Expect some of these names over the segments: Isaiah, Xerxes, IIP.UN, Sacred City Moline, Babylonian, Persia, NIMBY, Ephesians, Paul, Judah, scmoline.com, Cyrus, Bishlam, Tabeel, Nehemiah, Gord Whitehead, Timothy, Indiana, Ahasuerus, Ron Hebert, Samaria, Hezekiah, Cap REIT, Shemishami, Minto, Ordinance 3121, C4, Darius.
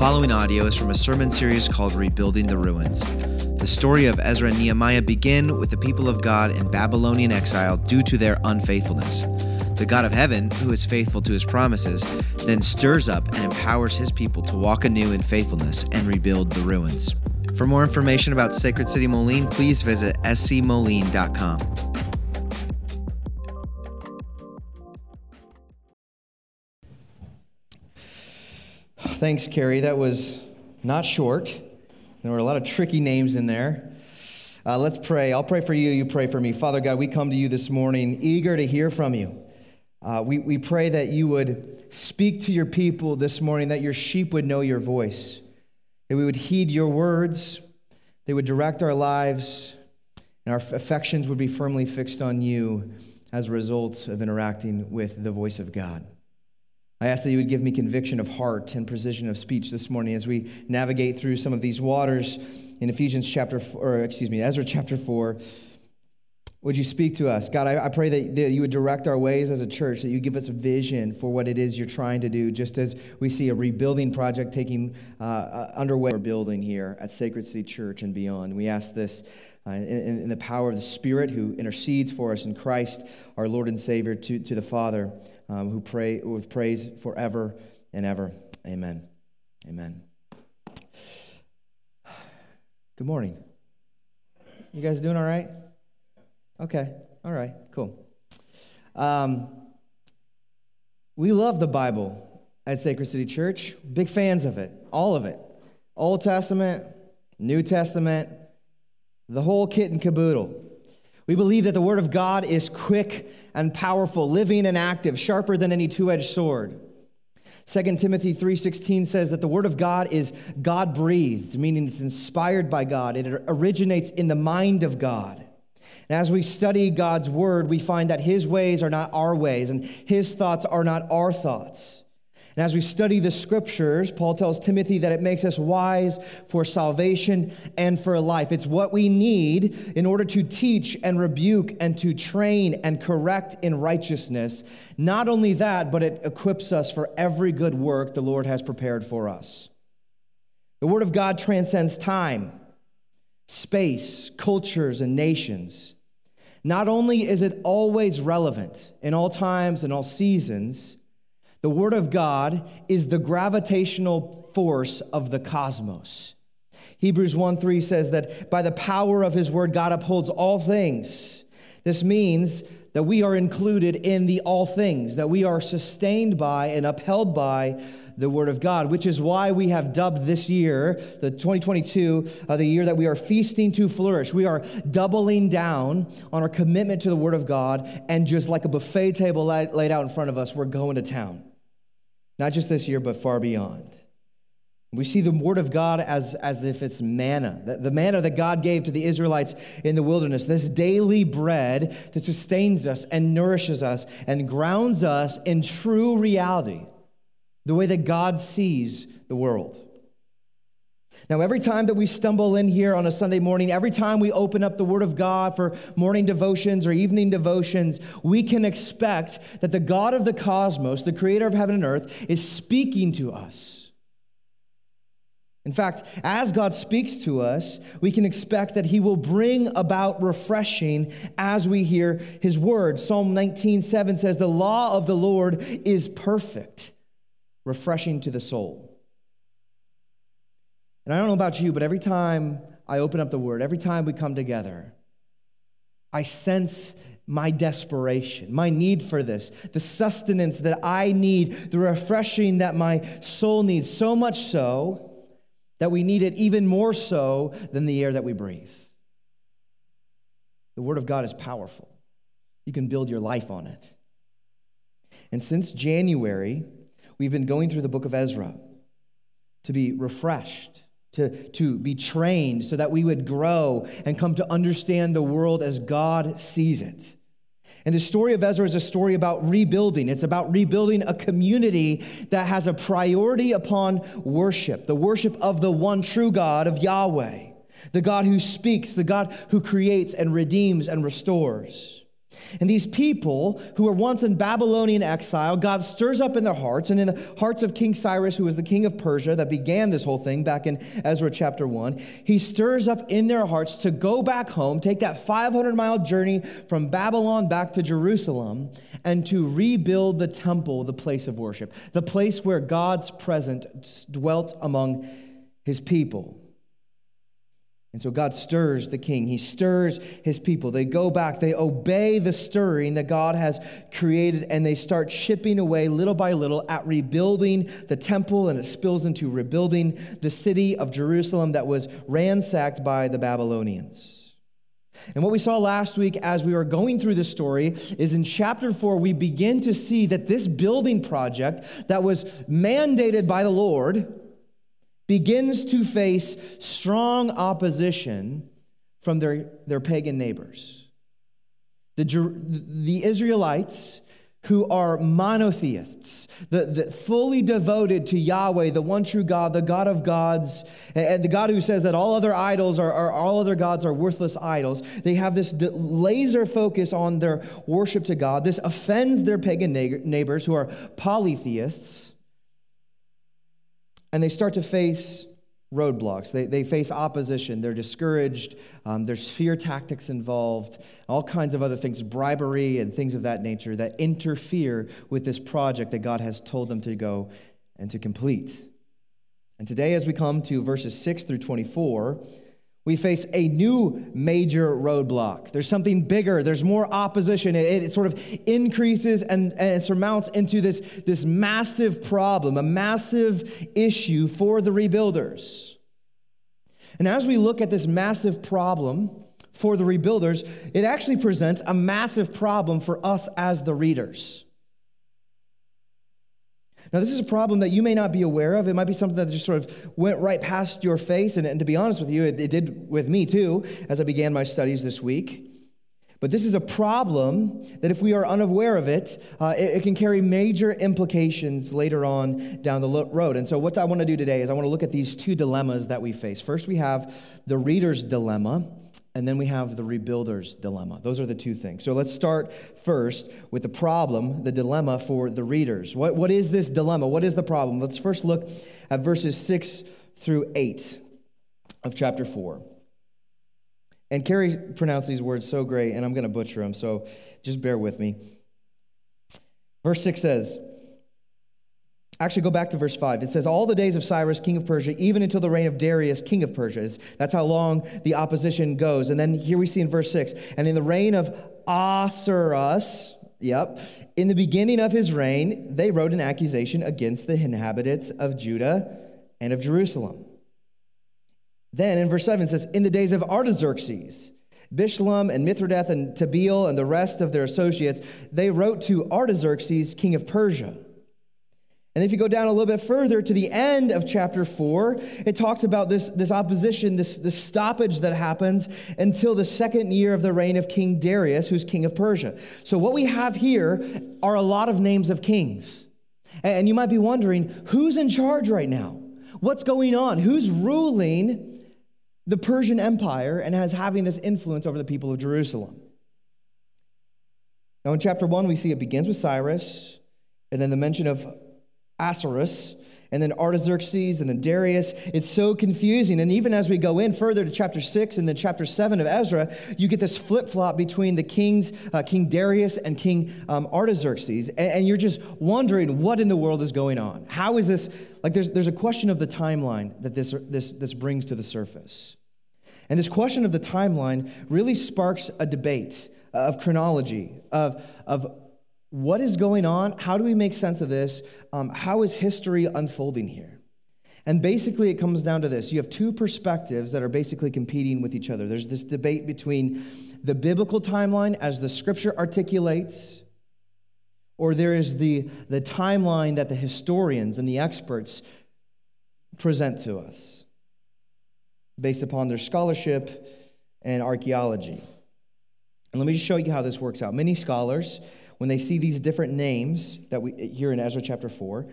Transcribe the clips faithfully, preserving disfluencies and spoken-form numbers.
following audio is from a sermon series called Rebuilding the Ruins. The story of Ezra and Nehemiah begin with the people of God in Babylonian exile due to their unfaithfulness. The God of heaven, who is faithful to his promises, then stirs up and empowers his people to walk anew in faithfulness and rebuild the ruins. For more information about Sacred City Moline, please visit s c moline dot com. Thanks, Carrie. That was not short. There were a lot of tricky names in there. Uh, let's pray. I'll pray for you. You pray for me. Father God, we come to you this morning eager to hear from you. Uh, we, we pray that you would speak to your people this morning, that your sheep would know your voice, that we would heed your words, they would direct our lives, and our affections would be firmly fixed on you as a result of interacting with the voice of God. I ask that you would give me conviction of heart and precision of speech this morning as we navigate through some of these waters in Ephesians chapter, four, or excuse me, Ezra chapter four. Would you speak to us? God, I, I pray that, that you would direct our ways as a church, that you give us a vision for what it is you're trying to do, just as we see a rebuilding project taking uh, underway. We're building here at Sacred City Church and beyond. We ask this uh, in, in the power of the Spirit who intercedes for us in Christ, our Lord and Savior, to, to the Father, Um, who pray with praise forever and ever. Amen. Amen. Good morning. You guys doing all right? Okay. All right. Cool. Um, we love the Bible at Sacred City Church. Big fans of it. All of it. Old Testament, New Testament, the whole kit and caboodle. We believe that the Word of God is quick and powerful, living and active, sharper than any two-edged sword. Second Timothy three sixteen says that the Word of God is God-breathed, meaning it's inspired by God. It originates in the mind of God. And as we study God's Word, we find that His ways are not our ways, and His thoughts are not our thoughts. And as we study the Scriptures, Paul tells Timothy that it makes us wise for salvation and for life. It's what we need in order to teach and rebuke and to train and correct in righteousness. Not only that, but it equips us for every good work the Lord has prepared for us. The Word of God transcends time, space, cultures, and nations. Not only is it always relevant in all times and all seasons, the Word of God is the gravitational force of the cosmos. Hebrews one three says that by the power of His Word, God upholds all things. This means that we are included in the all things, that we are sustained by and upheld by the Word of God, which is why we have dubbed this year, the twenty twenty-two, uh, the year that we are feasting to flourish. We are doubling down on our commitment to the Word of God, and just like a buffet table laid, laid out in front of us, we're going to town. Not just this year, but far beyond. We see the Word of God as, as if it's manna, the, the manna that God gave to the Israelites in the wilderness, this daily bread that sustains us and nourishes us and grounds us in true reality, the way that God sees the world. Now, every time that we stumble in here on a Sunday morning, every time we open up the Word of God for morning devotions or evening devotions, we can expect that the God of the cosmos, the creator of heaven and earth, is speaking to us. In fact, as God speaks to us, we can expect that He will bring about refreshing as we hear His word. Psalm nineteen seven says, "The law of the Lord is perfect, refreshing to the soul." And I don't know about you, but every time I open up the Word, every time we come together, I sense my desperation, my need for this, the sustenance that I need, the refreshing that my soul needs, so much so that we need it even more so than the air that we breathe. The Word of God is powerful. You can build your life on it. And since January, we've been going through the book of Ezra to be refreshed, to, to be trained so that we would grow and come to understand the world as God sees it. And the story of Ezra is a story about rebuilding. It's about rebuilding a community that has a priority upon worship, the worship of the one true God, of Yahweh, the God who speaks, the God who creates and redeems and restores. And these people who were once in Babylonian exile, God stirs up in their hearts and in the hearts of King Cyrus, who was the king of Persia that began this whole thing back in Ezra chapter one. He stirs up in their hearts to go back home, take that five hundred mile journey from Babylon back to Jerusalem and to rebuild the temple, the place of worship, the place where God's presence dwelt among his people. And so God stirs the king. He stirs his people. They go back. They obey the stirring that God has created, and they start chipping away little by little at rebuilding the temple, and it spills into rebuilding the city of Jerusalem that was ransacked by the Babylonians. And what we saw last week as we were going through this story is in chapter four, we begin to see that this building project that was mandated by the Lord begins to face strong opposition from their, their pagan neighbors. The, the Israelites, who are monotheists, the, the fully devoted to Yahweh, the one true God, the God of gods, and the God who says that all other idols are, are all other gods are worthless idols. They have this laser focus on their worship to God. This offends their pagan neighbors, who are polytheists. And they start to face roadblocks. They they face opposition. They're discouraged. Um, there's fear tactics involved, all kinds of other things, bribery and things of that nature that interfere with this project that God has told them to go and to complete. And today, as we come to verses six through twenty-four, we face a new major roadblock. There's something bigger. There's more opposition. It, it sort of increases and, and surmounts into this, this massive problem, a massive issue for the rebuilders. And as we look at this massive problem for the rebuilders, it actually presents a massive problem for us as the readers. Now, this is a problem that you may not be aware of. It might be something that just sort of went right past your face. And, and to be honest with you, it, it did with me too, as I began my studies this week. But this is a problem that if we are unaware of it, uh, it, it can carry major implications later on down the lo- road. And so what I want to do today is I want to look at these two dilemmas that we face. First, we have the reader's dilemma, and then we have the rebuilder's dilemma. Those are the two things. So let's start first with the problem, the dilemma for the readers. What, what is this dilemma? What is the problem? Let's first look at verses six through eight of chapter four. And Carrie pronounced these words so great, and I'm going to butcher them, so just bear with me. Verse six says, actually, go back to verse five. It says, all the days of Cyrus, king of Persia, even until the reign of Darius, king of Persia. That's how long the opposition goes. And then here we see in verse six, and in the reign of Ahasuerus, yep, in the beginning of his reign, they wrote an accusation against the inhabitants of Judah and of Jerusalem. Then in verse seven, it says, in the days of Artaxerxes, Bishlam and Mithredath and Tabeel and the rest of their associates, they wrote to Artaxerxes, king of Persia. And if you go down a little bit further to the end of chapter four, it talks about this, this opposition, this, this stoppage that happens until the second year of the reign of King Darius, who's king of Persia. So what we have here are a lot of names of kings. And you might be wondering, who's in charge right now? What's going on? Who's ruling the Persian Empire and has having this influence over the people of Jerusalem? Now in chapter one, we see it begins with Cyrus, and then the mention of Ahasuerus, and then Artaxerxes, and then Darius. It's so confusing. And even as we go in further to chapter six and then chapter seven of Ezra, you get this flip-flop between the kings, uh, King Darius and King um, Artaxerxes. And, and you're just wondering what in the world is going on. How is this? Like, there's there's a question of the timeline that this this this brings to the surface. And this question of the timeline really sparks a debate of chronology, of of what is going on? How do we make sense of this? Um, how is history unfolding here? And basically, it comes down to this. You have two perspectives that are basically competing with each other. There's this debate between the biblical timeline as the scripture articulates, or there is the, the timeline that the historians and the experts present to us based upon their scholarship and archaeology. And let me just show you how this works out. Many scholars, when they see these different names that we here in Ezra chapter four,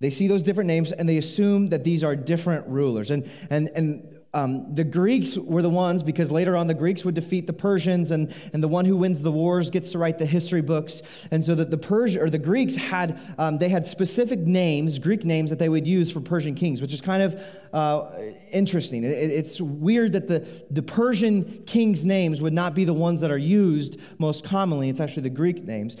they see those different names and they assume that these are different rulers. And and and Um, the Greeks were the ones, because later on the Greeks would defeat the Persians, and, and the one who wins the wars gets to write the history books. And so that the Persia or the Greeks had um, they had specific names, Greek names that they would use for Persian kings, which is kind of uh, interesting. It, it's weird that the the Persian kings' names would not be the ones that are used most commonly. It's actually the Greek names.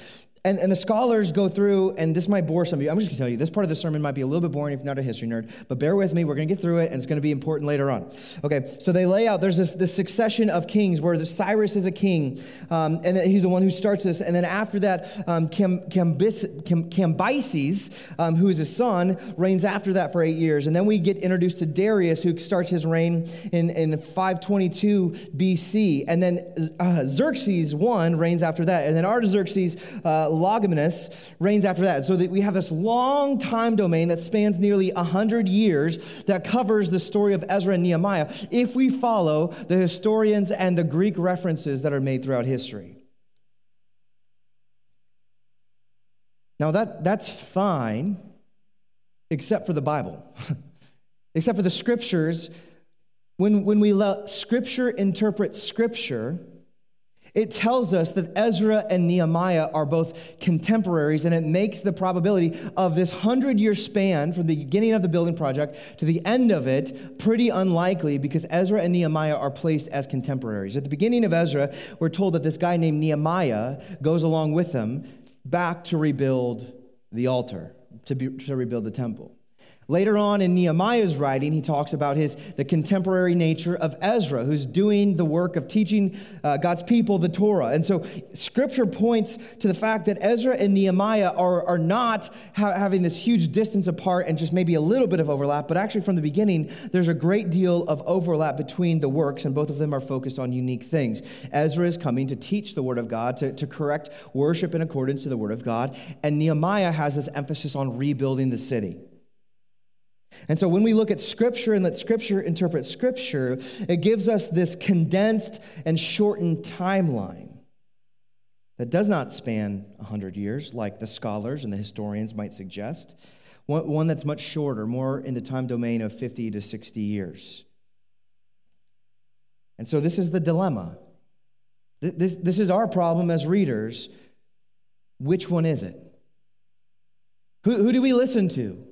And, and the scholars go through, and this might bore some of you. I'm just going to tell you, this part of the sermon might be a little bit boring if you're not a history nerd, but bear with me. We're going to get through it, and it's going to be important later on. Okay, so they lay out, there's this, this succession of kings where the Cyrus is a king, um, and he's the one who starts this. And then after that, um, Cam, Cambis, Cam, Cambyses, um, who is his son, reigns after that for eight years. And then we get introduced to Darius, who starts his reign in, in five twenty-two B C. And then uh, Xerxes the First reigns after that. And then Artaxerxes, uh, Longimanus reigns after that. So that we have this long time domain that spans nearly one hundred years that covers the story of Ezra and Nehemiah if we follow the historians and the Greek references that are made throughout history. Now that that's fine, except for the Bible, except for the scriptures. When, when we let scripture interpret scripture, it tells us that Ezra and Nehemiah are both contemporaries, and it makes the probability of this hundred-year span from the beginning of the building project to the end of it pretty unlikely, because Ezra and Nehemiah are placed as contemporaries. At the beginning of Ezra, we're told that this guy named Nehemiah goes along with them back to rebuild the altar, to, be, to rebuild the temple. Later on in Nehemiah's writing, he talks about his the contemporary nature of Ezra, who's doing the work of teaching uh, God's people the Torah. And so Scripture points to the fact that Ezra and Nehemiah are, are not ha- having this huge distance apart and just maybe a little bit of overlap, but actually from the beginning, there's a great deal of overlap between the works, and both of them are focused on unique things. Ezra is coming to teach the Word of God, to, to correct worship in accordance to the Word of God, and Nehemiah has this emphasis on rebuilding the city. And so when we look at Scripture and let Scripture interpret Scripture, it gives us this condensed and shortened timeline that does not span one hundred years like the scholars and the historians might suggest, one, one that's much shorter, more in the time domain of fifty to sixty years. And so this is the dilemma. This, this is our problem as readers. Which one is it? Who, who do we listen to?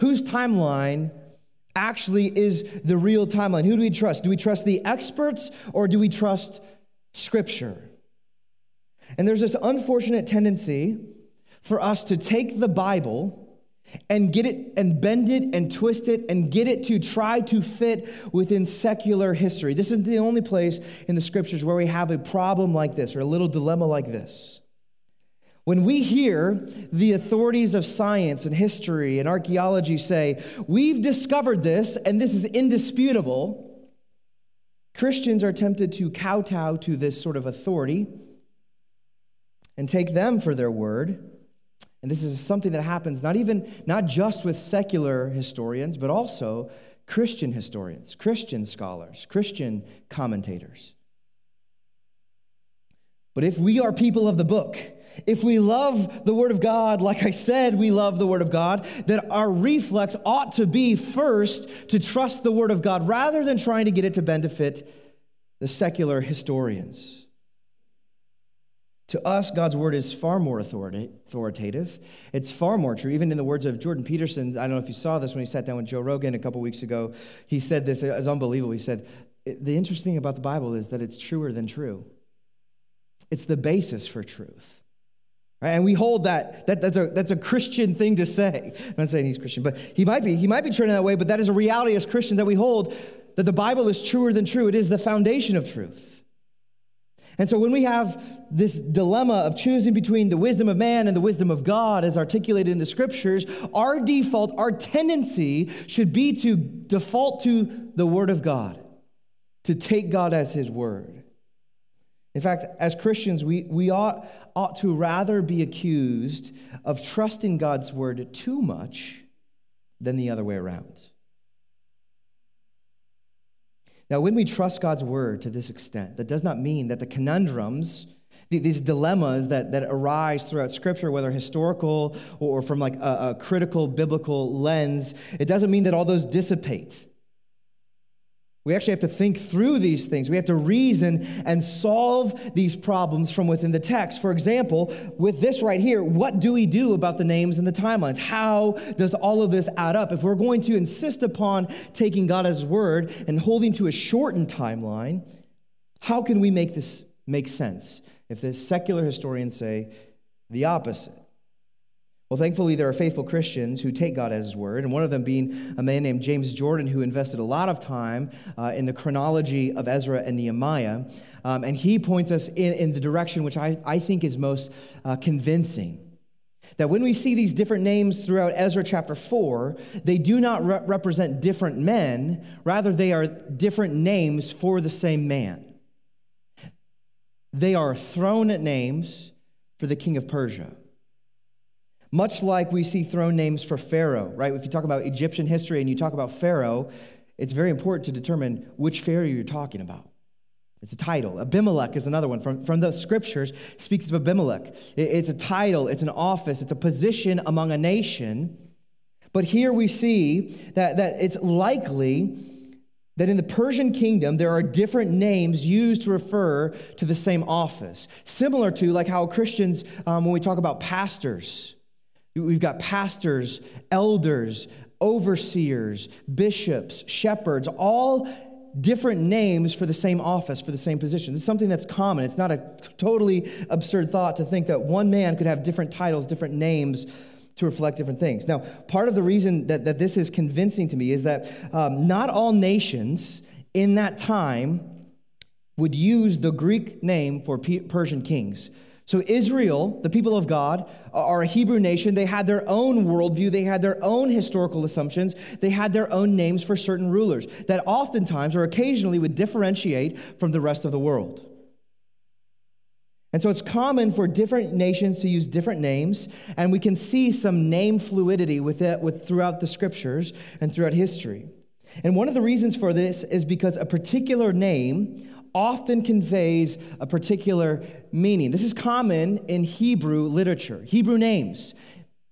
Whose timeline actually is the real timeline? Who do we trust? Do we trust the experts, or do we trust Scripture? And there's this unfortunate tendency for us to take the Bible and get it and bend it and twist it and get it to try to fit within secular history. This isn't the only place in the Scriptures where we have a problem like this or a little dilemma like this. When we hear the authorities of science and history and archaeology say, we've discovered this and this is indisputable, Christians are tempted to kowtow to this sort of authority and take them for their word. And this is something that happens not even, not just with secular historians, but also Christian historians, Christian scholars, Christian commentators. But if we are people of the book, if we love the Word of God, like I said, we love the Word of God, that our reflex ought to be first to trust the Word of God rather than trying to get it to benefit the secular historians. To us, God's Word is far more authoritative. It's far more true. Even in the words of Jordan Peterson, I don't know if you saw this when he sat down with Joe Rogan a couple weeks ago, he said this, it was unbelievable. He said, the interesting thing about the Bible is that it's truer than true. It's the basis for truth. Right? And we hold that, that that's a that's a Christian thing to say. I'm not saying he's Christian, but he might be. He might be trending that way, but that is a reality as Christians that we hold, that the Bible is truer than true. It is the foundation of truth. And so when we have this dilemma of choosing between the wisdom of man and the wisdom of God as articulated in the Scriptures, our default, our tendency should be to default to the Word of God, to take God as His Word. In fact, as Christians, we, we ought, ought to rather be accused of trusting God's word too much than the other way around. Now, when we trust God's word to this extent, that does not mean that the conundrums, these dilemmas that, that arise throughout Scripture, whether historical or from like a, a critical biblical lens, it doesn't mean that all those dissipate. We actually have to think through these things. We have to reason and solve these problems from within the text. For example, with this right here, what do we do about the names and the timelines? How does all of this add up? If we're going to insist upon taking God at His word and holding to a shortened timeline, how can we make this make sense if the secular historians say the opposite? Well, thankfully, there are faithful Christians who take God at His word, and one of them being a man named James Jordan, who invested a lot of time uh, in the chronology of Ezra and Nehemiah, um, and he points us in, in the direction which I, I think is most uh, convincing, that when we see these different names throughout Ezra chapter four, they do not re- represent different men, rather they are different names for the same man. They are throne names for the king of Persia. Much like we see throne names for Pharaoh, right? If you talk about Egyptian history and you talk about Pharaoh, it's very important to determine which Pharaoh you're talking about. It's a title. Abimelech is another one. From, from the scriptures, speaks of Abimelech. It, it's a title. It's an office. It's a position among a nation. But here we see that, that it's likely that in the Persian kingdom, there are different names used to refer to the same office. Similar to like how Christians, um, when we talk about pastors, we've got pastors, elders, overseers, bishops, shepherds, all different names for the same office, for the same position. It's something that's common. It's not a totally absurd thought to think that one man could have different titles, different names to reflect different things. Now, part of the reason that, that this is convincing to me is that um, not all nations in that time would use the Greek name for P- Persian kings. So Israel, the people of God, are a Hebrew nation. They had their own worldview. They had their own historical assumptions. They had their own names for certain rulers that oftentimes or occasionally would differentiate from the rest of the world. And so it's common for different nations to use different names, and we can see some name fluidity with it, with throughout the scriptures and throughout history. And one of the reasons for this is because a particular name often conveys a particular meaning. This is common in Hebrew literature. Hebrew names.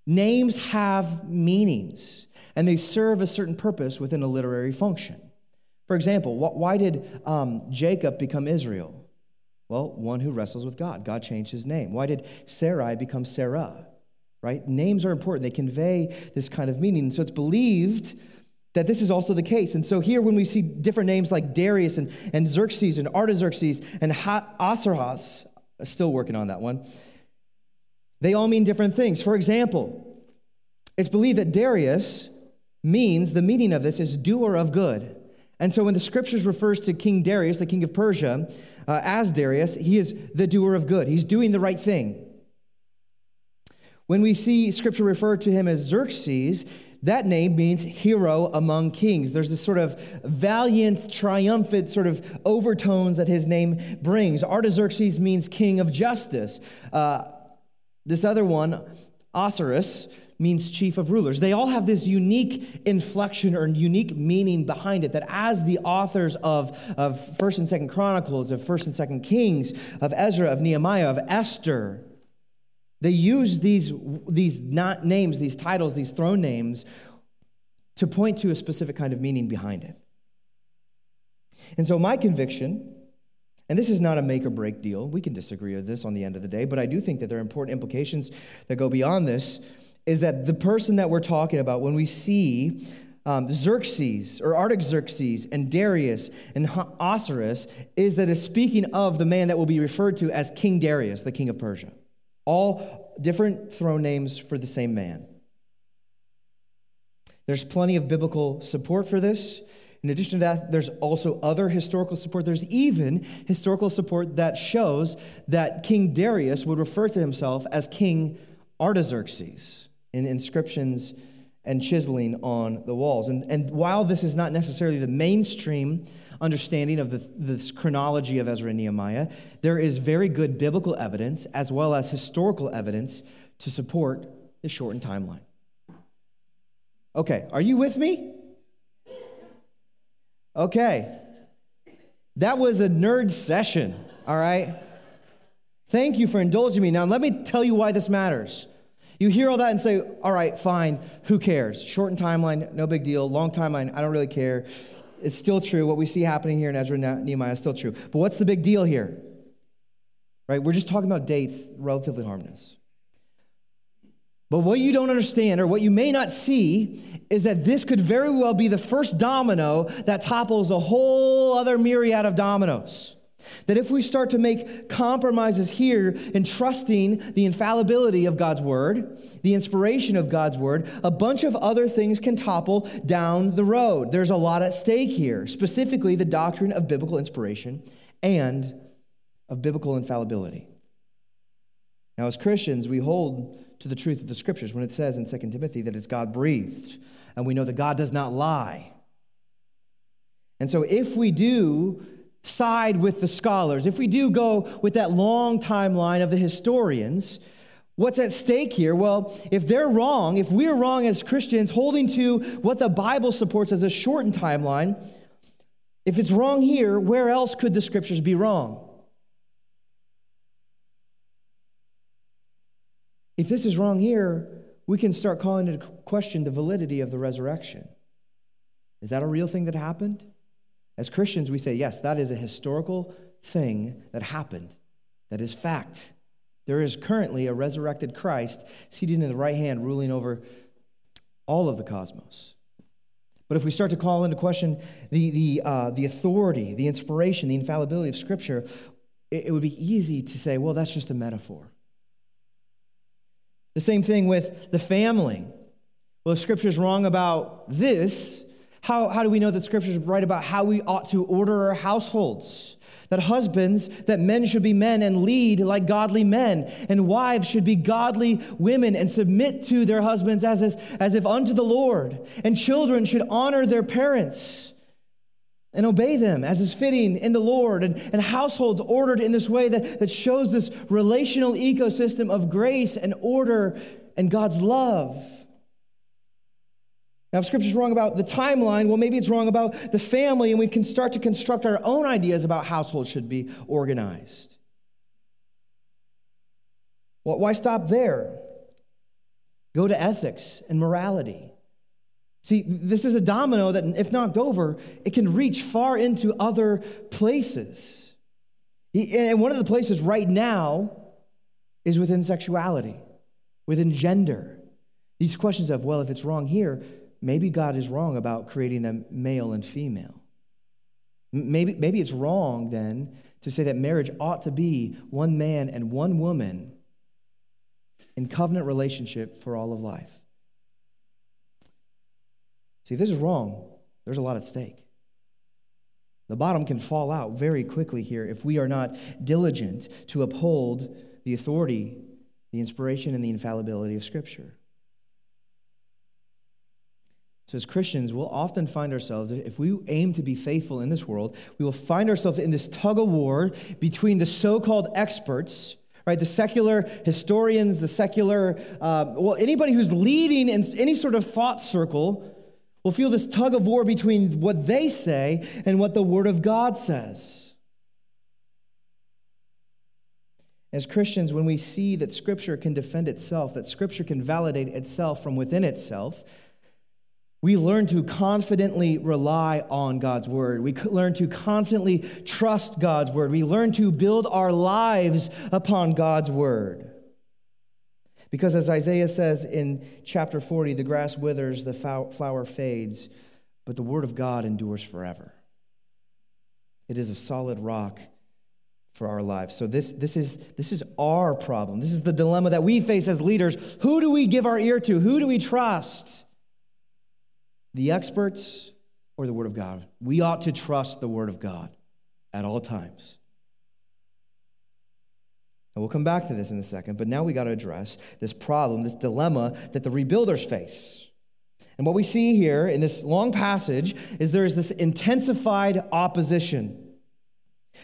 Names have meanings, and they serve a certain purpose within a literary function. For example, why did um, Jacob become Israel? Well, one who wrestles with God. God changed his name. Why did Sarai become Sarah? Right? Names are important. They convey this kind of meaning. So it's believed that this is also the case. And so here when we see different names like Darius and, and Xerxes and Artaxerxes and ha- Ahasuerus, still working on that one, they all mean different things. For example, it's believed that Darius means, the meaning of this is doer of good. And so when the scriptures refers to King Darius, the king of Persia, uh, as Darius, he is the doer of good. He's doing the right thing. When we see scripture refer to him as Xerxes, that name means hero among kings. There's this sort of valiant, triumphant sort of overtones that his name brings. Artaxerxes means king of justice. Uh, this other one, Ahasuerus, means chief of rulers. They all have this unique inflection or unique meaning behind it, that as the authors of, of First and Second Chronicles, of First and Second Kings, of Ezra, of Nehemiah, of Esther, they use these, these not names, these titles, these throne names to point to a specific kind of meaning behind it. And so my conviction, and this is not a make or break deal, we can disagree with this on the end of the day, but I do think that there are important implications that go beyond this, is that the person that we're talking about, when we see um, Xerxes or Artaxerxes and Darius and Ahasuerus, is that it's speaking of the man that will be referred to as King Darius, the king of Persia. All different throne names for the same man. There's plenty of biblical support for this. In addition to that, there's also other historical support. There's even historical support that shows that King Darius would refer to himself as King Artaxerxes in inscriptions and chiseling on the walls. And, and while this is not necessarily the mainstream understanding of the, this chronology of Ezra and Nehemiah, there is very good biblical evidence as well as historical evidence to support the shortened timeline. Okay, are you with me? Okay. That was a nerd session, all right? Thank you for indulging me. Now, let me tell you why this matters. You hear all that and say, all right, fine, who cares? Shortened timeline, no big deal. Long timeline, I don't really care. It's still true. What we see happening here in Ezra and Nehemiah is still true. But what's the big deal here? Right? We're just talking about dates, relatively harmless. But what you don't understand, or what you may not see, is that this could very well be the first domino that topples a whole other myriad of dominoes. That if we start to make compromises here in trusting the infallibility of God's word, the inspiration of God's word, a bunch of other things can topple down the road. There's a lot at stake here, specifically the doctrine of biblical inspiration and of biblical infallibility. Now, as Christians, we hold to the truth of the scriptures when it says in Second Timothy that it's God-breathed, and we know that God does not lie. And so if we do side with the scholars, if we do go with that long timeline of the historians, what's at stake here? Well, if they're wrong, if we're wrong as Christians holding to what the Bible supports as a shortened timeline, if it's wrong here, where else could the scriptures be wrong? If this is wrong here, we can start calling into question the validity of the resurrection. Is that a real thing that happened? As Christians, we say, yes, that is a historical thing that happened. That is fact. There is currently a resurrected Christ seated in the right hand, ruling over all of the cosmos. But if we start to call into question the the uh, the authority, the inspiration, the infallibility of Scripture, it, it would be easy to say, well, that's just a metaphor. The same thing with the family. Well, if Scripture's wrong about this, how, how do we know that Scripture's right about how we ought to order our households? That husbands, that men should be men and lead like godly men, and wives should be godly women and submit to their husbands as if, as if unto the Lord, and children should honor their parents and obey them as is fitting in the Lord, and, and households ordered in this way that, that shows this relational ecosystem of grace and order and God's love. Now, if Scripture's wrong about the timeline, well, maybe it's wrong about the family, and we can start to construct our own ideas about how households should be organized. Well, why stop there? Go to ethics and morality. See, this is a domino that, if knocked over, it can reach far into other places. And one of the places right now is within sexuality, within gender. These questions of, well, if it's wrong here, maybe God is wrong about creating them male and female. Maybe, maybe it's wrong then to say that marriage ought to be one man and one woman in covenant relationship for all of life. See, if this is wrong, there's a lot at stake. The bottom can fall out very quickly here if we are not diligent to uphold the authority, the inspiration, and the infallibility of Scripture. So as Christians, we'll often find ourselves, if we aim to be faithful in this world, we will find ourselves in this tug-of-war between the so-called experts, right, the secular historians, the secular, uh, well, anybody who's leading in any sort of thought circle will feel this tug of war between what they say and what the Word of God says. As Christians, when we see that Scripture can defend itself, that Scripture can validate itself from within itself, we learn to confidently rely on God's Word. We learn to confidently trust God's Word. We learn to build our lives upon God's Word. Because as Isaiah says in chapter forty, the grass withers, the flower fades, but the word of God endures forever. It is a solid rock for our lives. So this, this is, this is our problem. This is the dilemma that we face as leaders. Who do we give our ear to? Who do we trust? The experts or the word of God? We ought to trust the word of God at all times. And we'll come back to this in a second, but now we got to address this problem, this dilemma that the rebuilders face. And what we see here in this long passage is there is this intensified opposition.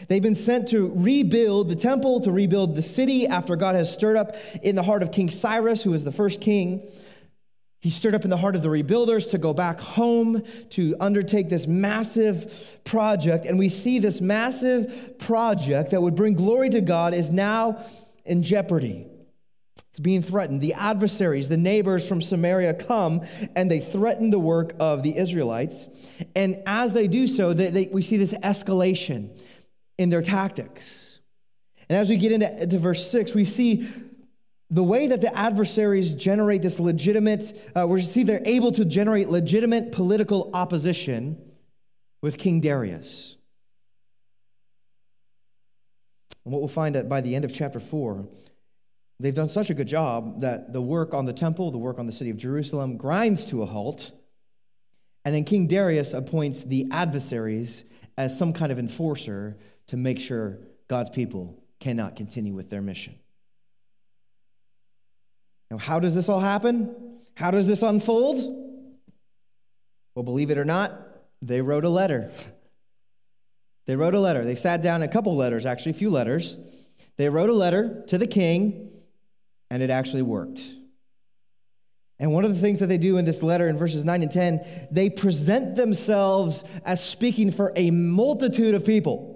They've been sent to rebuild the temple, to rebuild the city after God has stirred up in the heart of King Cyrus, who is the first king. He stirred up in the heart of the rebuilders to go back home to undertake this massive project. And we see this massive project that would bring glory to God is now in jeopardy. It's being threatened. The adversaries, the neighbors from Samaria come and they threaten the work of the Israelites. And as they do so, they, they, we see this escalation in their tactics. And as we get into, into verse six, we see the way that the adversaries generate this legitimate, uh, we see they're able to generate legitimate political opposition with King Darius. And what we'll find that by the end of chapter four, they've done such a good job that the work on the temple, the work on the city of Jerusalem, grinds to a halt. And then King Darius appoints the adversaries as some kind of enforcer to make sure God's people cannot continue with their mission. Now, how does this all happen? How does this unfold? Well, believe it or not, they wrote a letter. They wrote a letter. They sat down, a couple letters, actually, a few letters. They wrote a letter to the king, and it actually worked. And one of the things that they do in this letter in verses nine and ten, they present themselves as speaking for a multitude of people,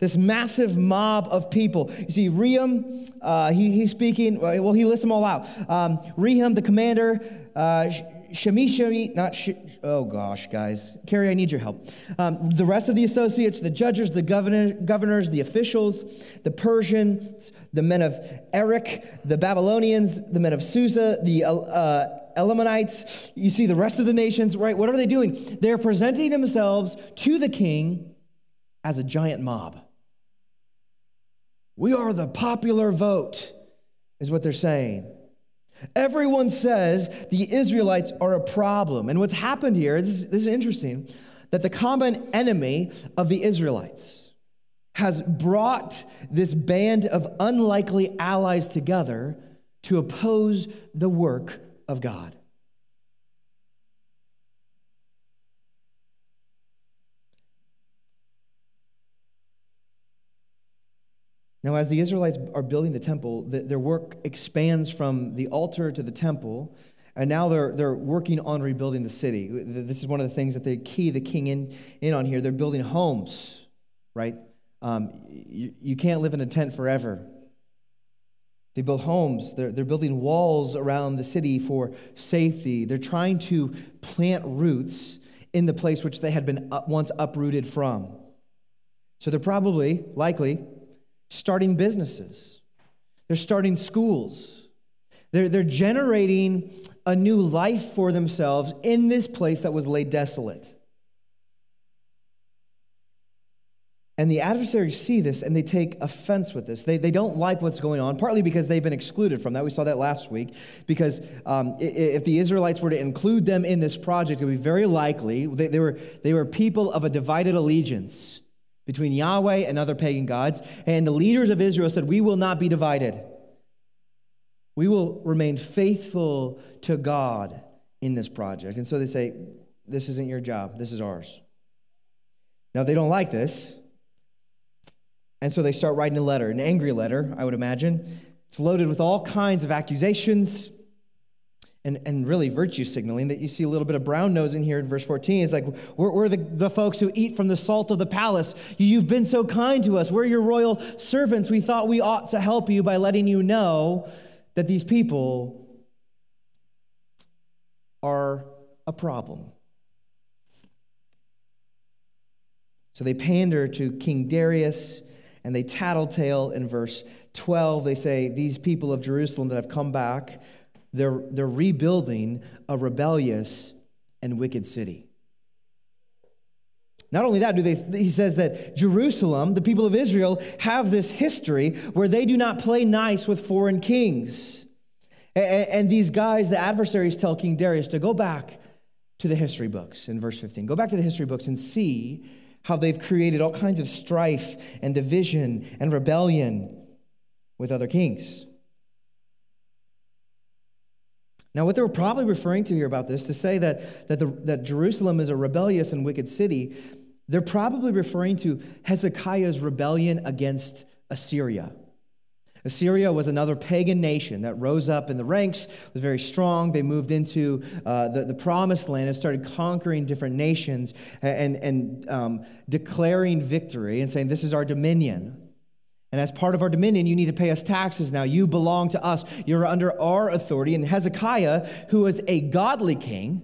this massive mob of people. You see, Rehum, uh, he, he's speaking, well, he lists them all out. Um, Rehum, the commander, uh, Shemishami, not, Sh- oh gosh, guys. Carrie, I need your help. Um, the rest of the associates, the judges, the governor, governors, the officials, the Persians, the men of Erech, the Babylonians, the men of Susa, the uh, Elamites. You see the rest of the nations, right? What are they doing? They're presenting themselves to the king as a giant mob. We are the popular vote, is what they're saying. Everyone says the Israelites are a problem. And what's happened here, this is, this is interesting, that the common enemy of the Israelites has brought this band of unlikely allies together to oppose the work of God. Now, as the Israelites are building the temple, the, their work expands from the altar to the temple, and now they're they're working on rebuilding the city. This is one of the things that they key the king in, in on here. They're building homes, right? Um, you, you can't live in a tent forever. They build homes. They're, they're building walls around the city for safety. They're trying to plant roots in the place which they had been up, once uprooted from. So they're probably, likely, starting businesses. They're starting schools. They're, they're generating a new life for themselves in this place that was laid desolate. And the adversaries see this and they take offense with this. They, they don't like what's going on, partly because they've been excluded from that. We saw that last week, because um, if the Israelites were to include them in this project, it would be very likely they, they were they were people of a divided allegiance between Yahweh and other pagan gods. And the leaders of Israel said, we will not be divided. We will remain faithful to God in this project. And so they say, this isn't your job. This is ours. Now, they don't like this. And so they start writing a letter, an angry letter, I would imagine. It's loaded with all kinds of accusations and, and really virtue signaling that you see a little bit of brown nosing here in verse fourteen. It's like, we're, we're the, the folks who eat from the salt of the palace. You've been so kind to us. We're your royal servants. We thought we ought to help you by letting you know that these people are a problem. So they pander to King Darius and they tattletale in verse twelve. They say, these people of Jerusalem that have come back, They're, they're rebuilding a rebellious and wicked city. Not only that, do they? He says that Jerusalem, the people of Israel, have this history where they do not play nice with foreign kings. And, and these guys, the adversaries, tell King Darius to go back to the history books in verse fifteen. Go back to the history books and see how they've created all kinds of strife and division and rebellion with other kings. Now, what they were probably referring to here about this, to say that that, the, that Jerusalem is a rebellious and wicked city, they're probably referring to Hezekiah's rebellion against Assyria. Assyria was another pagan nation that rose up in the ranks, was very strong. They moved into uh, the, the promised land and started conquering different nations and, and um, declaring victory and saying, this is our dominion. And as part of our dominion, you need to pay us taxes now. You belong to us. You're under our authority. And Hezekiah, who was a godly king,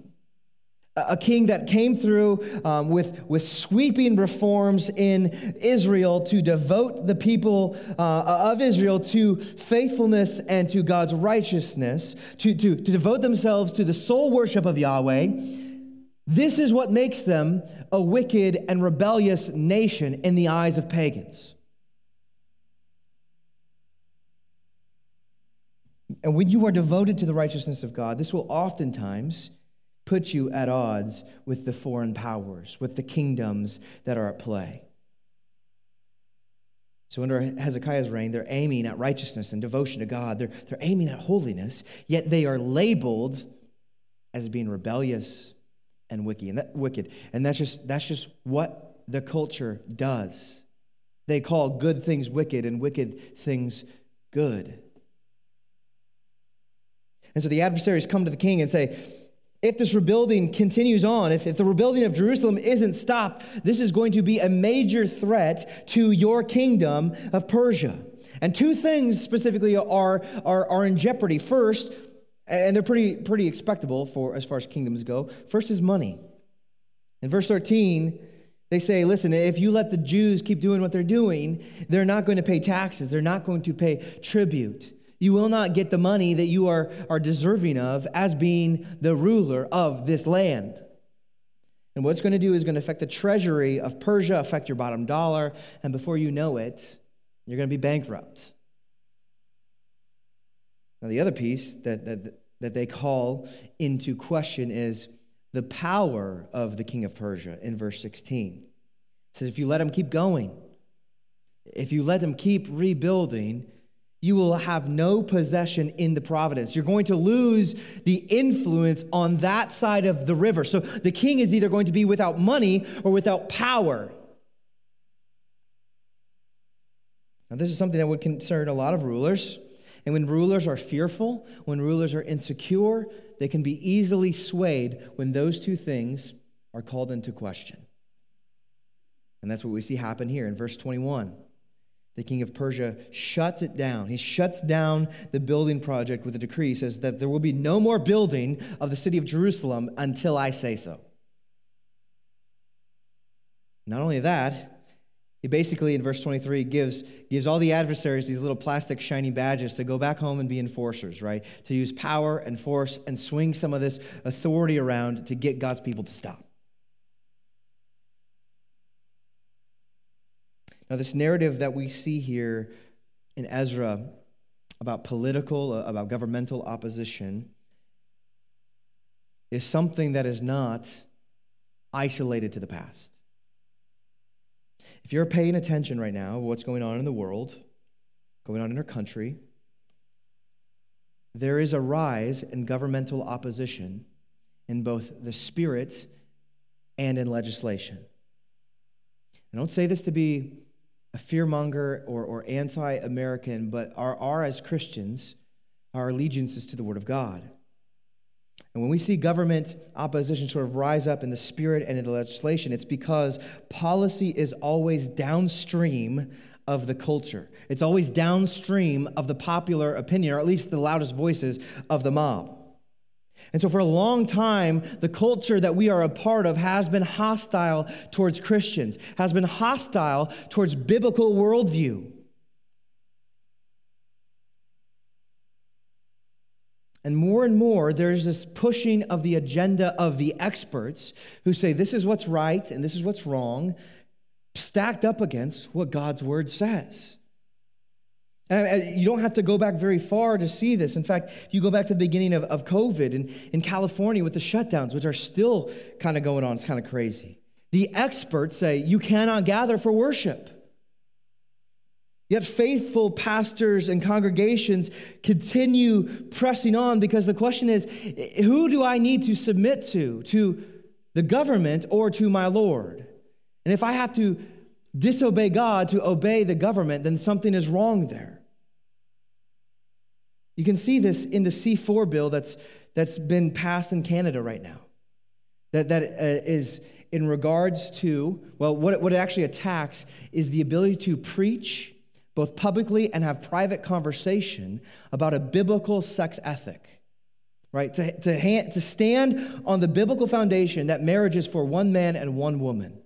a king that came through um, with, with sweeping reforms in Israel to devote the people uh, of Israel to faithfulness and to God's righteousness, to, to, to devote themselves to the sole worship of Yahweh, this is what makes them a wicked and rebellious nation in the eyes of pagans. And when you are devoted to the righteousness of God, this will oftentimes put you at odds with the foreign powers, with the kingdoms that are at play. So under Hezekiah's reign, they're aiming at righteousness and devotion to God. They're, they're aiming at holiness, yet they are labeled as being rebellious and wicked. And that's just, that's just what the culture does. They call good things wicked and wicked things good. And so the adversaries come to the king and say, if this rebuilding continues on, if, if the rebuilding of Jerusalem isn't stopped, this is going to be a major threat to your kingdom of Persia. And two things specifically are, are, are in jeopardy. First, and they're pretty pretty expectable for as far as kingdoms go, first is money. In verse thirteen, they say, listen, if you let the Jews keep doing what they're doing, they're not going to pay taxes. They're not going to pay tribute. You will not get the money that you are, are deserving of as being the ruler of this land. And what it's going to do is going to affect the treasury of Persia, affect your bottom dollar, and before you know it, you're going to be bankrupt. Now, the other piece that, that, that they call into question is the power of the king of Persia in verse sixteen. It says, if you let him keep going, if you let him keep rebuilding, you will have no possession in the province. You're going to lose the influence on that side of the river. So the king is either going to be without money or without power. Now, this is something that would concern a lot of rulers. And when rulers are fearful, when rulers are insecure, they can be easily swayed when those two things are called into question. And that's what we see happen here in verse twenty-one. The king of Persia shuts it down. He shuts down the building project with a decree. He says that there will be no more building of the city of Jerusalem until I say so. Not only that, he basically, in verse twenty-three, gives gives all the adversaries these little plastic shiny badges to go back home and be enforcers, right? To use power and force and swing some of this authority around to get God's people to stop. Now, this narrative that we see here in Ezra about political, about governmental opposition is something that is not isolated to the past. If you're paying attention right now to what's going on in the world, going on in our country, there is a rise in governmental opposition in both the spirit and in legislation. I don't say this to be a fearmonger or, or anti-American, but our, our, as Christians, our allegiance is to the Word of God. And when we see government opposition sort of rise up in the spirit and in the legislation, it's because policy is always downstream of the culture. It's always downstream of the popular opinion, or at least the loudest voices of the mob. And so for a long time, the culture that we are a part of has been hostile towards Christians, has been hostile towards biblical worldview. And more and more, there's this pushing of the agenda of the experts who say this is what's right and this is what's wrong, stacked up against what God's word says. And you don't have to go back very far to see this. In fact, you go back to the beginning of, of COVID in, in California with the shutdowns, which are still kind of going on. It's kind of crazy. The experts say you cannot gather for worship. Yet faithful pastors and congregations continue pressing on because the question is, who do I need to submit to, to the government or to my Lord? And if I have to disobey God to obey the government, then something is wrong there. You can see this in the C four bill that's that's been passed in Canada right now. That that uh, is in regards to, well, what it, what it actually attacks is the ability to preach both publicly and have private conversation about a biblical sex ethic, right? To, to, hand, to stand on the biblical foundation that marriage is for one man and one woman.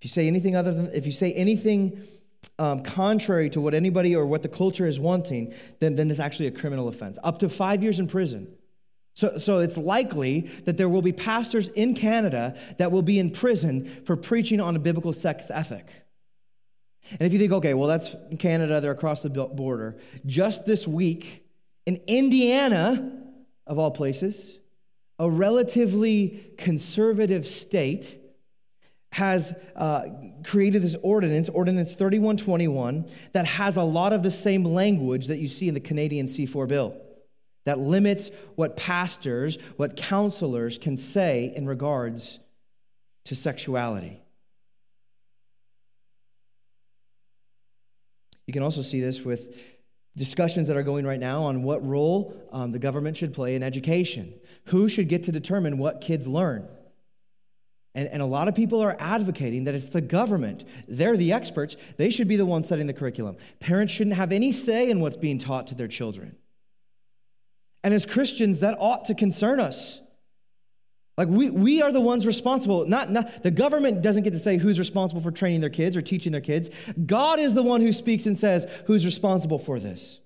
If you say anything other than, if you say anything um, contrary to what anybody or what the culture is wanting, then, then it's actually a criminal offense. Up to five years in prison. So, so it's likely that there will be pastors in Canada that will be in prison for preaching on a biblical sex ethic. And if you think, okay, well, that's Canada, they're across the border. Just this week, in Indiana, of all places, a relatively conservative state has uh, created this ordinance, Ordinance thirty-one twenty-one, that has a lot of the same language that you see in the Canadian C four bill, that limits what pastors, what counselors can say in regards to sexuality. You can also see this with discussions that are going right now on what role um, the government should play in education. Who should get to determine what kids learn? And, and a lot of people are advocating that it's the government. They're the experts. They should be the ones setting the curriculum. Parents shouldn't have any say in what's being taught to their children. And as Christians, that ought to concern us. Like, we, we are the ones responsible. Not, not the government doesn't get to say who's responsible for training their kids or teaching their kids. God is the one who speaks and says who's responsible for this.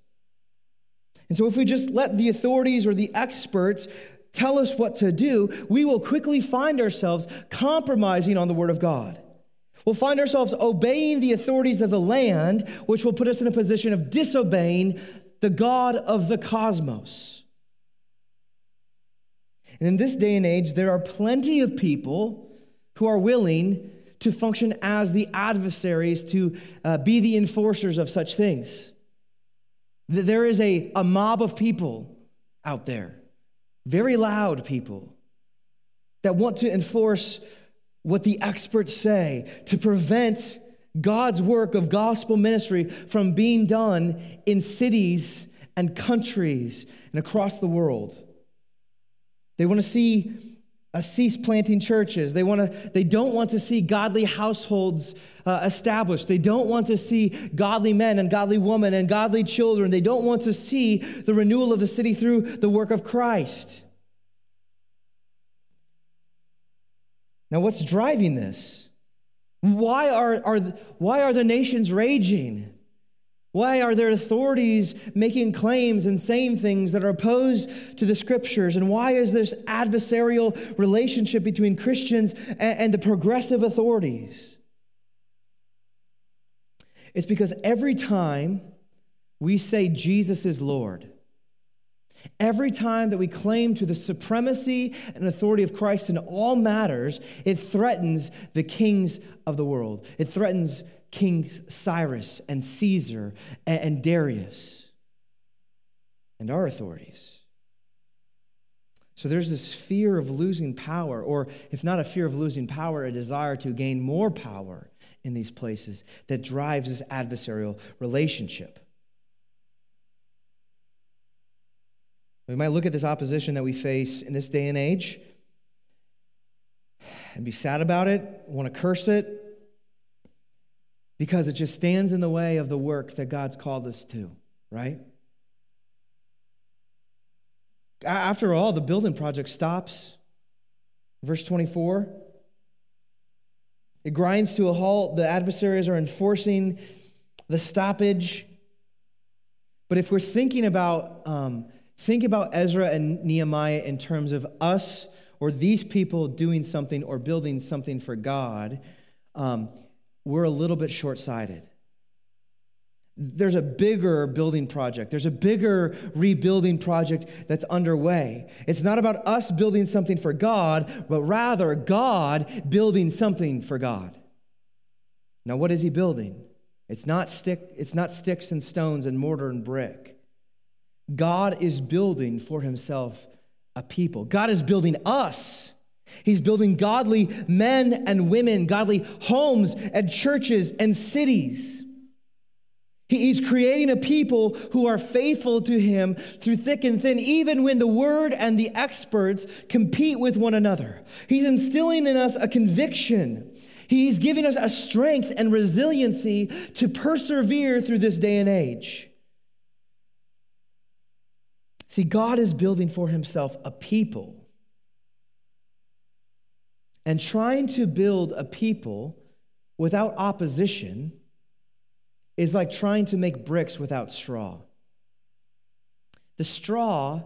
And so if we just let the authorities or the experts tell us what to do, we will quickly find ourselves compromising on the Word of God. We'll find ourselves obeying the authorities of the land, which will put us in a position of disobeying the God of the cosmos. And in this day and age, there are plenty of people who are willing to function as the adversaries, to uh, be the enforcers of such things. There is a, a mob of people out there, very loud people, that want to enforce what the experts say to prevent God's work of gospel ministry from being done in cities and countries and across the world. They want to see us cease planting churches. They want to. They don't want to see godly households uh, established. They don't want to see godly men and godly women and godly children. They don't want to see the renewal of the city through the work of Christ. Now, what's driving this? Why are, are why are the nations raging? Why are there authorities making claims and saying things that are opposed to the scriptures? And why is this adversarial relationship between Christians and, and the progressive authorities? It's because every time we say Jesus is Lord, every time that we claim to the supremacy and authority of Christ in all matters, it threatens the kings of the world. It threatens King Cyrus and Caesar and Darius and our authorities. So there's this fear of losing power, or if not a fear of losing power, a desire to gain more power in these places that drives this adversarial relationship. We might look at this opposition that we face in this day and age and be sad about it, want to curse it, because it just stands in the way of the work that God's called us to, right? After all, the building project stops. Verse twenty-four, it grinds to a halt. The adversaries are enforcing the stoppage. But if we're thinking about, um, think about Ezra and Nehemiah in terms of us or these people doing something or building something for God, um, we're a little bit short-sighted. There's a bigger building project. There's a bigger rebuilding project that's underway. It's not about us building something for God, but rather God building something for God. Now, what is he building? It's not stick, it's not sticks and stones and mortar and brick. God is building for himself a people. God is building us. He's building godly men and women, godly homes and churches and cities. He's creating a people who are faithful to him through thick and thin, even when the word and the experts compete with one another. He's instilling in us a conviction. He's giving us a strength and resiliency to persevere through this day and age. See, God is building for himself a people, and trying to build a people without opposition is like trying to make bricks without straw. The straw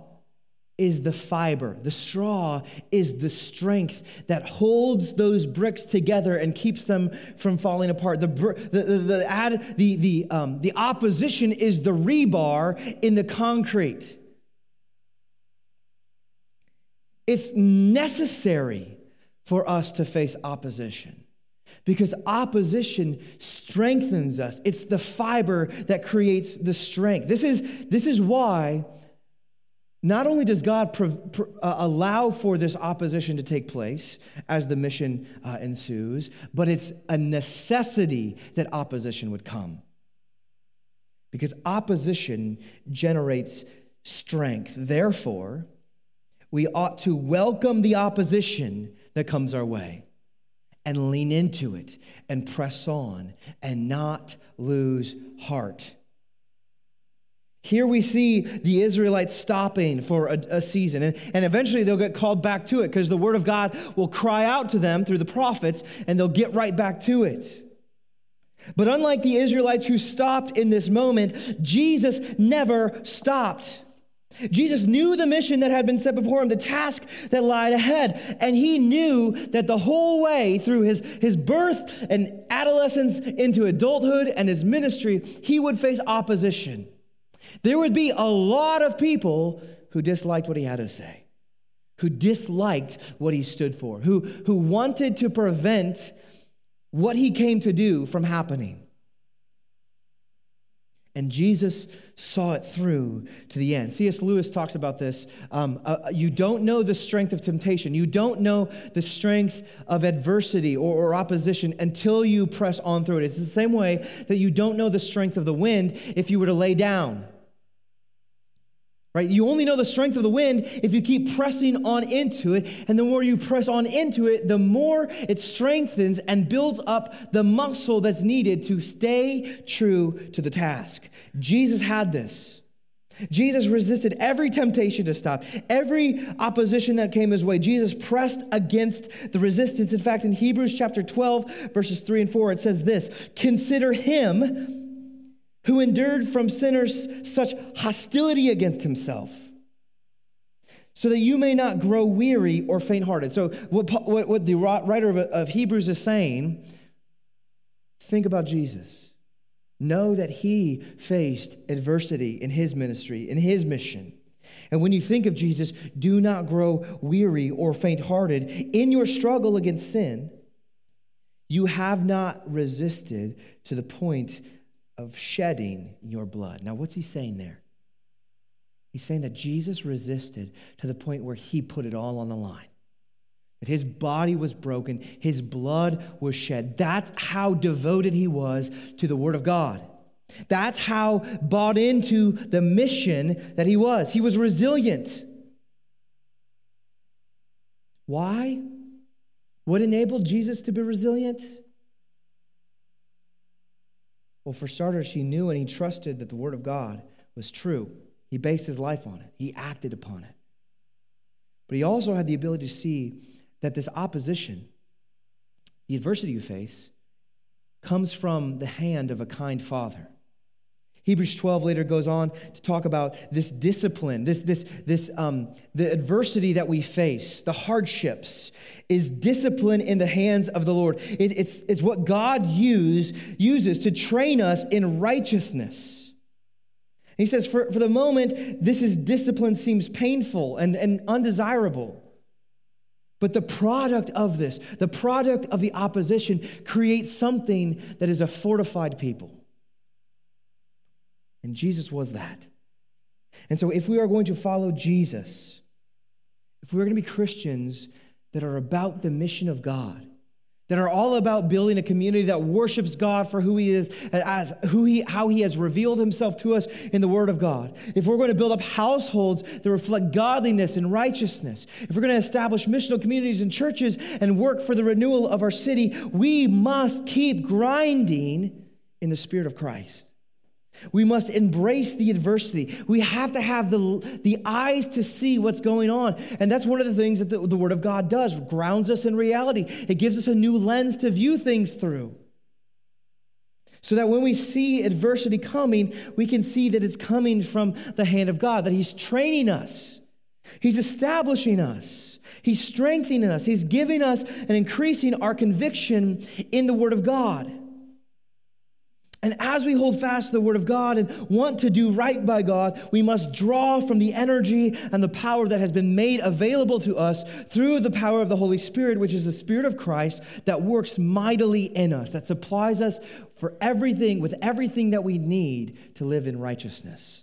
is the fiber. The straw is the strength that holds those bricks together and keeps them from falling apart. The the the the, ad, the, the, um, the opposition is the rebar in the concrete. It's necessary for us to face opposition, because opposition strengthens us. It's the fiber that creates the strength. This is, this is why not only does God pro, pro, uh, allow for this opposition to take place as the mission uh, ensues, but it's a necessity that opposition would come, because opposition generates strength. Therefore, we ought to welcome the opposition that comes our way and lean into it and press on and not lose heart. Here we see the Israelites stopping for a, a season, and, and eventually they'll get called back to it, because the word of God will cry out to them through the prophets and they'll get right back to it. But unlike the Israelites who stopped in this moment, Jesus never stopped. Jesus knew the mission that had been set before him, the task that lied ahead. And he knew that the whole way through his, his birth and adolescence into adulthood and his ministry, he would face opposition. There would be a lot of people who disliked what he had to say, who disliked what he stood for, who, who wanted to prevent what he came to do from happening. And Jesus saw it through to the end. C S Lewis talks about this. Um, uh, you don't know the strength of temptation. You don't know the strength of adversity or, or opposition until you press on through it. It's the same way that you don't know the strength of the wind if you were to lay down. Right? You only know the strength of the wind if you keep pressing on into it. And the more you press on into it, the more it strengthens and builds up the muscle that's needed to stay true to the task. Jesus had this. Jesus resisted every temptation to stop, every opposition that came his way. Jesus pressed against the resistance. In fact, in Hebrews chapter twelve, verses three and four, it says this: "Consider him who endured from sinners such hostility against himself, so that you may not grow weary or faint-hearted." So what, what, what the writer of, of Hebrews is saying, think about Jesus. Know that he faced adversity in his ministry, in his mission. And when you think of Jesus, do not grow weary or faint-hearted. In your struggle against sin, you have not resisted to the point of shedding your blood. Now, what's he saying there? He's saying that Jesus resisted to the point where he put it all on the line, that his body was broken, his blood was shed. That's how devoted he was to the word of God. That's how bought into the mission that he was. He was resilient. Why? What enabled Jesus to be resilient? Well, for starters, he knew and he trusted that the word of God was true. He based his life on it. He acted upon it. But he also had the ability to see that this opposition, the adversity you face, comes from the hand of a kind father. Hebrews twelve later goes on to talk about this discipline, this this this um, the adversity that we face, the hardships, is discipline in the hands of the Lord. It, it's it's what God use uses to train us in righteousness. And he says, for for the moment, this is discipline seems painful and, and undesirable. But the product of this, the product of the opposition, creates something that is a fortified people. And Jesus was that. And so if we are going to follow Jesus, if we're going to be Christians that are about the mission of God, that are all about building a community that worships God for who he is, as who he, how he has revealed himself to us in the word of God. If we're going to build up households that reflect godliness and righteousness, if we're going to establish missional communities and churches and work for the renewal of our city, we must keep grinding in the Spirit of Christ. We must embrace the adversity. We have to have the, the eyes to see what's going on. And that's one of the things that the, the Word of God does, grounds us in reality. It gives us a new lens to view things through. So that when we see adversity coming, we can see that it's coming from the hand of God, that He's training us. He's establishing us. He's strengthening us. He's giving us and increasing our conviction in the Word of God. And as we hold fast to the Word of God and want to do right by God, we must draw from the energy and the power that has been made available to us through the power of the Holy Spirit, which is the Spirit of Christ that works mightily in us, that supplies us for everything, with everything that we need to live in righteousness.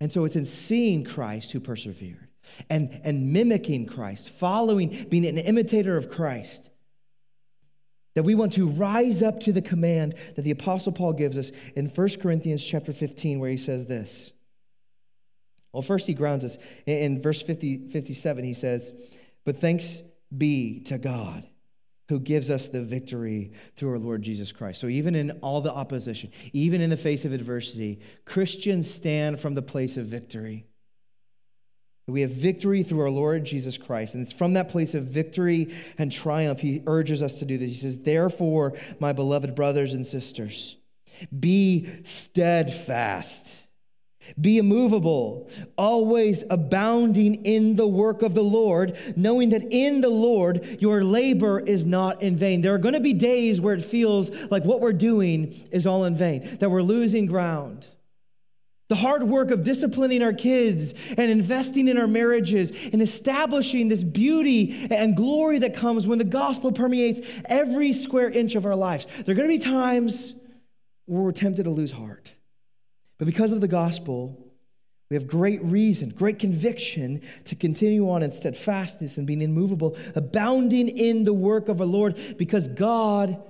And so it's in seeing Christ who persevered and, and mimicking Christ, following, being an imitator of Christ, that we want to rise up to the command that the Apostle Paul gives us in First Corinthians chapter fifteen, where he says this. Well, first he grounds us. In verse fifty, fifty-seven, he says, "But thanks be to God who gives us the victory through our Lord Jesus Christ." So even in all the opposition, even in the face of adversity, Christians stand from the place of victory. We have victory through our Lord Jesus Christ. And it's from that place of victory and triumph he urges us to do this. He says, "Therefore, my beloved brothers and sisters, be steadfast, be immovable, always abounding in the work of the Lord, knowing that in the Lord your labor is not in vain." There are going to be days where it feels like what we're doing is all in vain, that we're losing ground. The hard work of disciplining our kids and investing in our marriages and establishing this beauty and glory that comes when the gospel permeates every square inch of our lives. There are going to be times where we're tempted to lose heart. But because of the gospel, we have great reason, great conviction to continue on in steadfastness and being immovable, abounding in the work of our Lord, because God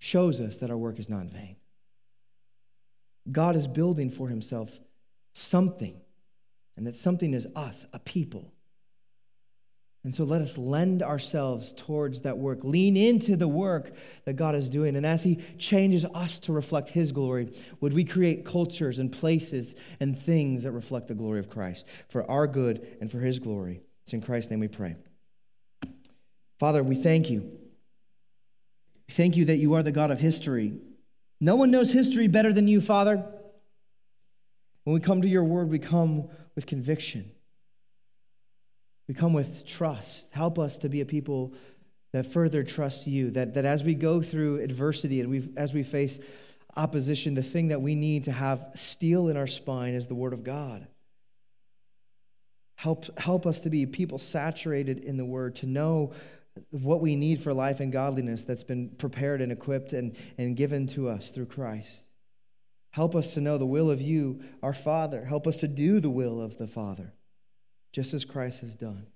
shows us that our work is not in vain. God is building for himself something, and that something is us, a people. And so let us lend ourselves towards that work, lean into the work that God is doing. And as he changes us to reflect his glory, would we create cultures and places and things that reflect the glory of Christ for our good and for his glory. It's in Christ's name we pray. Father, we thank you. We thank you that you are the God of history. No one knows history better than you, Father. When we come to your word, we come with conviction. We come with trust. Help us to be a people that further trust you, that, that as we go through adversity and we as we face opposition, the thing that we need to have steel in our spine is the word of God. Help, help us to be people saturated in the word, to know what we need for life and godliness that's been prepared and equipped and, and given to us through Christ. Help us to know the will of you, our Father. Help us to do the will of the Father, just as Christ has done.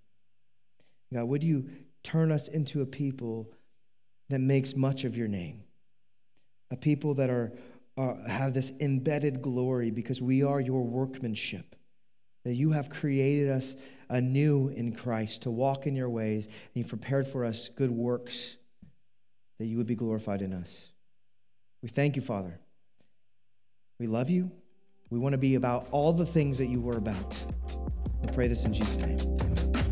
God, would you turn us into a people that makes much of your name, a people that are, are have this embedded glory because we are your workmanship, that you have created us anew in Christ to walk in your ways, and you've prepared for us good works that you would be glorified in us. We thank you, Father. We love you. We want to be about all the things that you were about. I pray this in Jesus' name. Amen.